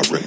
gyrate.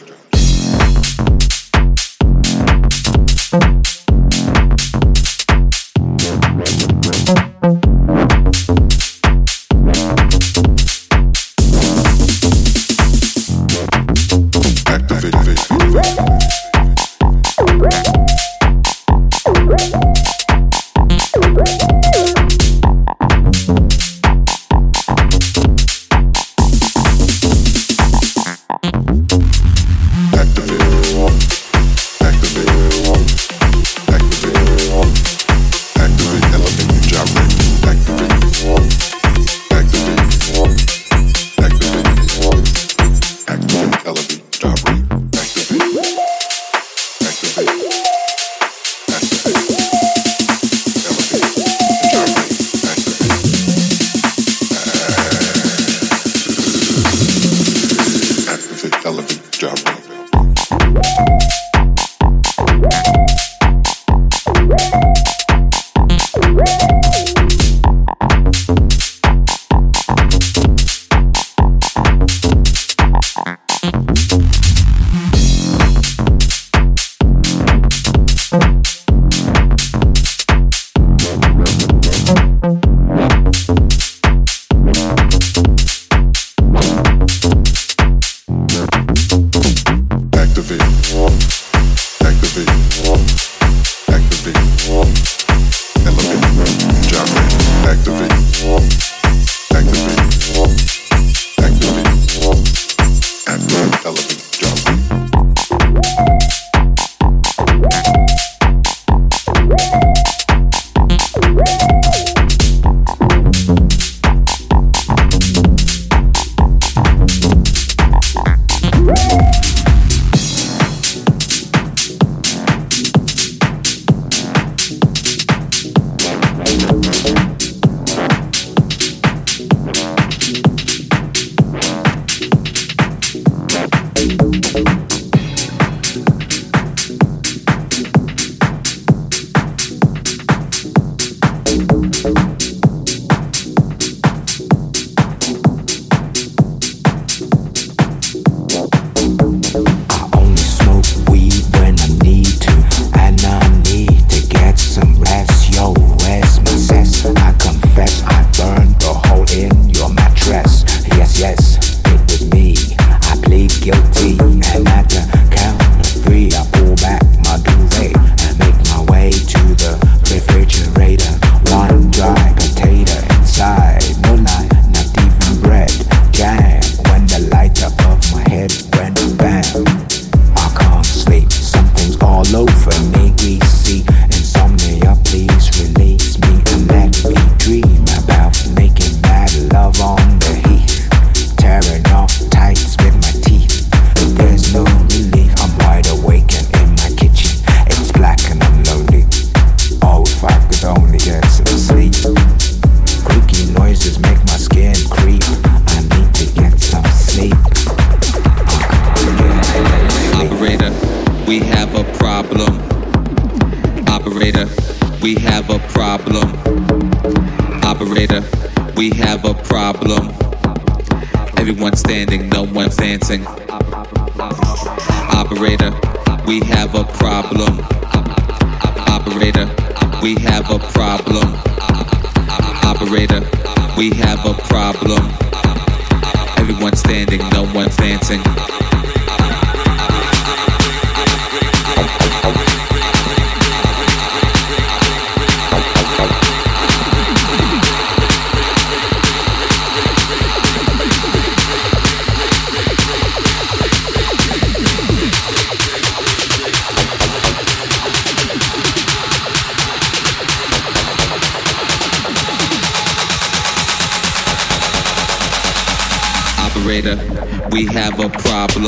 We have a problem.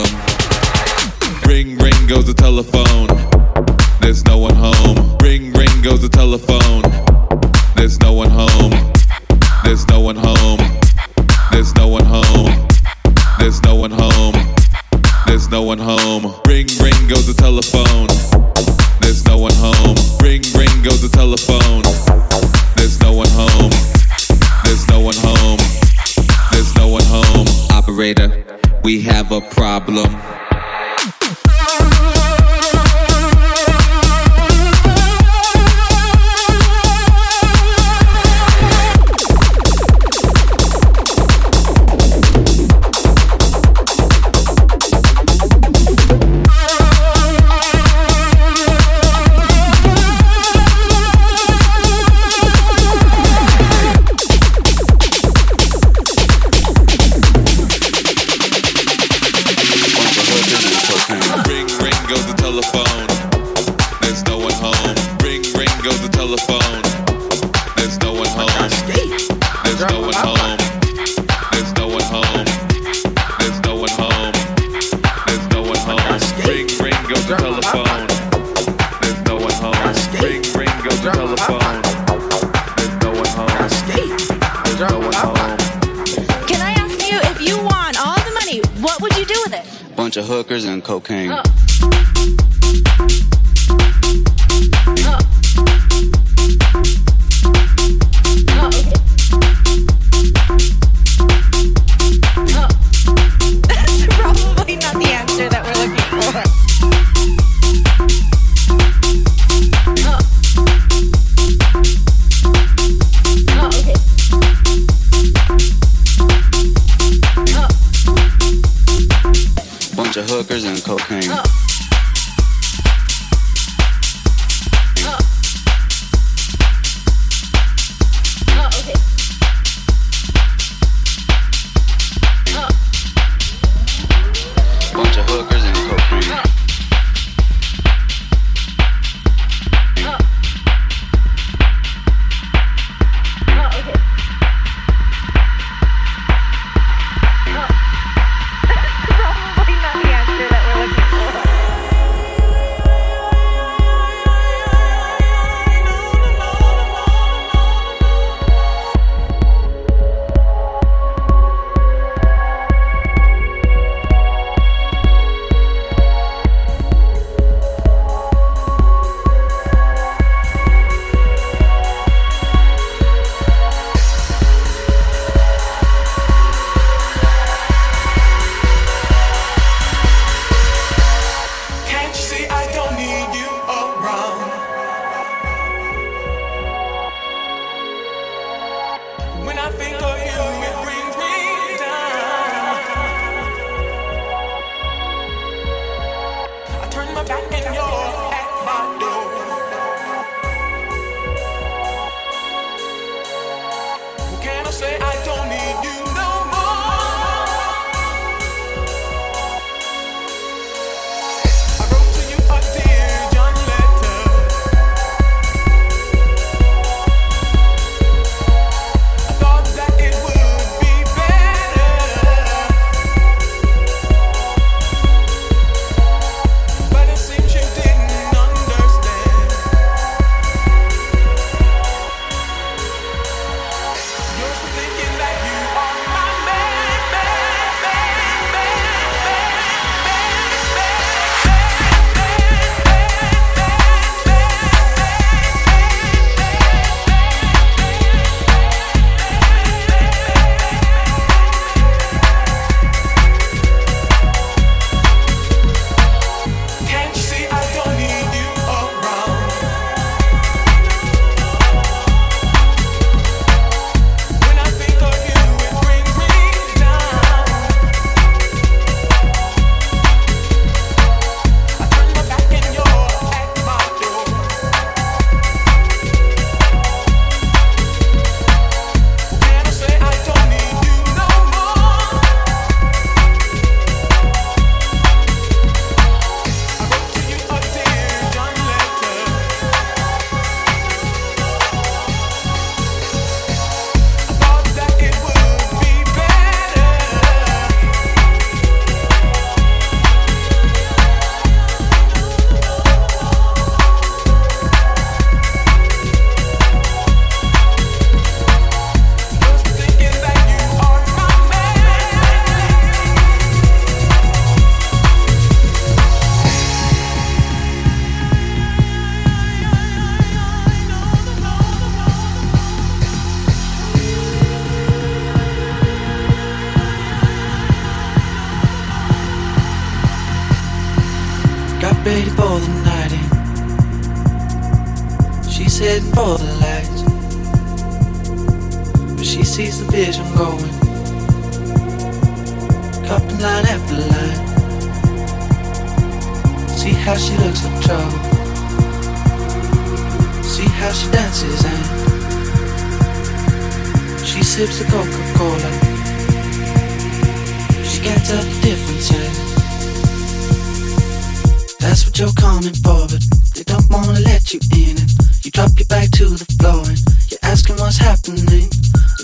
Ring, ring goes the telephone. There's no one home. Ring, ring goes the telephone. There's no one home. There's no one home. There's no one home. There's no one home. There's no one home. Ring, ring goes the telephone. There's no one home. Ring, ring goes the telephone. There's no one home. There's no one home. There's no one home. Operator. We have a problem. telephone. There's no one home. Ring, ring, go to telephone. There's no one home. There's no one home. Can I ask you, if you won all the money, what would you do with it? Bunch of hookers and cocaine. Hookers and cocaine. Bunch of hookers and cocaine.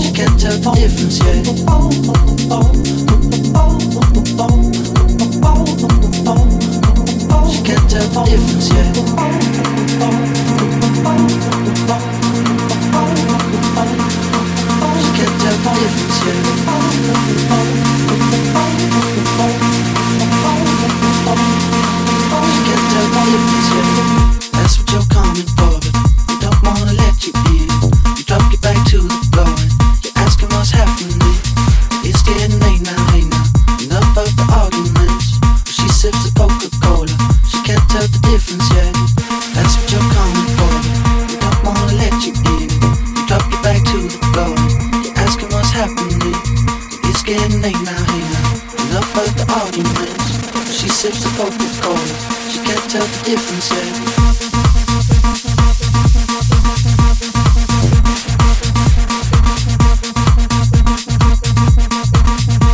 She can't tell the difference yet. She can't tell the difference yet. That's what you're coming for, but we don't wanna let you in. You drop your back to the floor and you're asking what's happening. It's getting late now, hey now, enough of the arguments. Well, she sips a Coca-Cola, she can't tell the difference yet. That's what you're coming for, but we don't wanna let you in. You drop your back to the floor and you're asking what's happening. It's getting late now, hey now, enough of the arguments. Well, she sips a Coca-Cola, can't tell the difference yet. Enough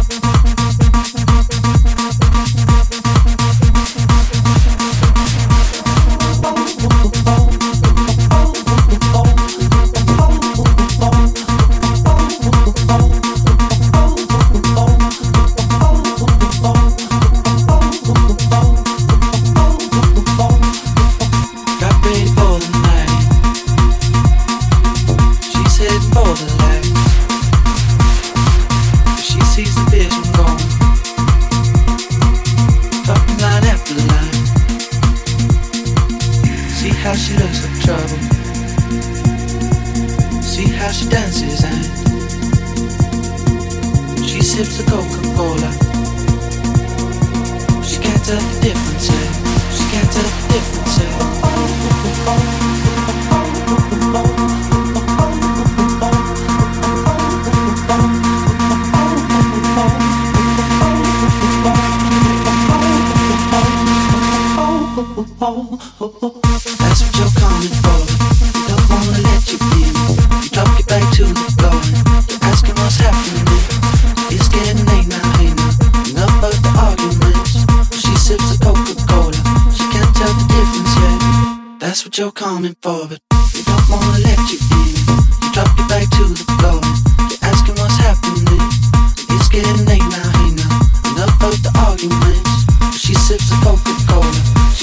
of the arguments. She sips a Coca-Cola, she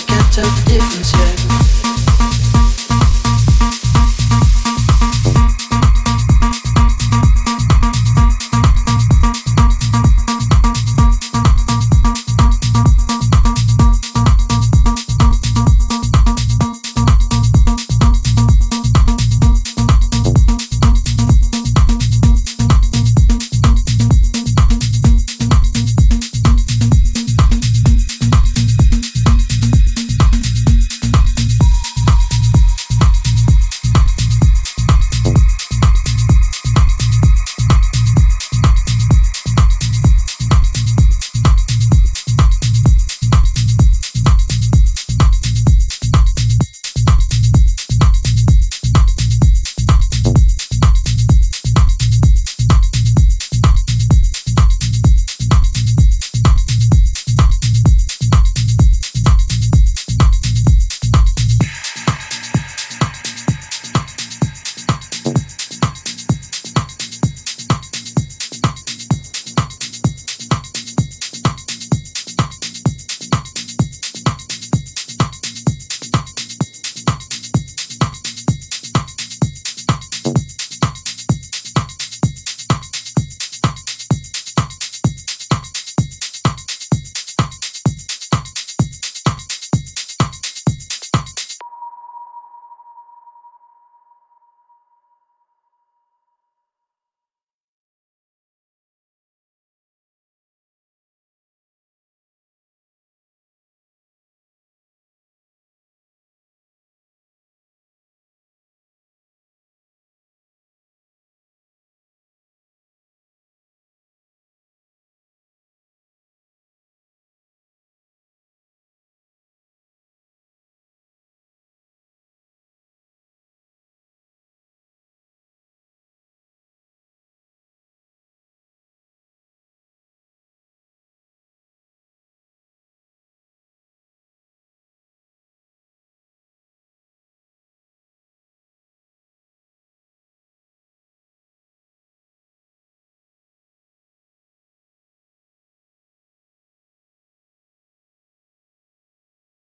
can't tell the difference yet.